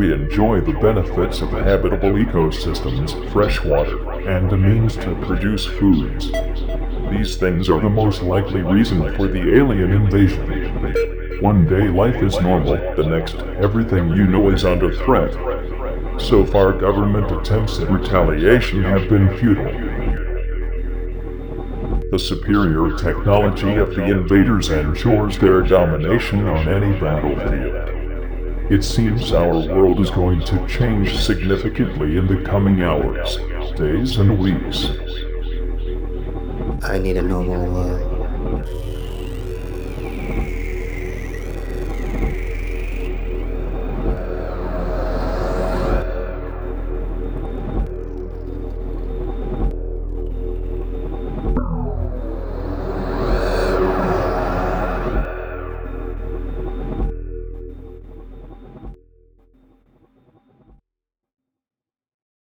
We enjoy the benefits of habitable ecosystems, fresh water, and the means to produce foods. These things are the most likely reason for the alien invasion. One day life is normal, the next everything you know is under threat. So far, government attempts at retaliation have been futile. The superior technology of the invaders ensures their domination on any battlefield. It seems our world is going to change significantly in the coming hours, days, and weeks. I need a normal world.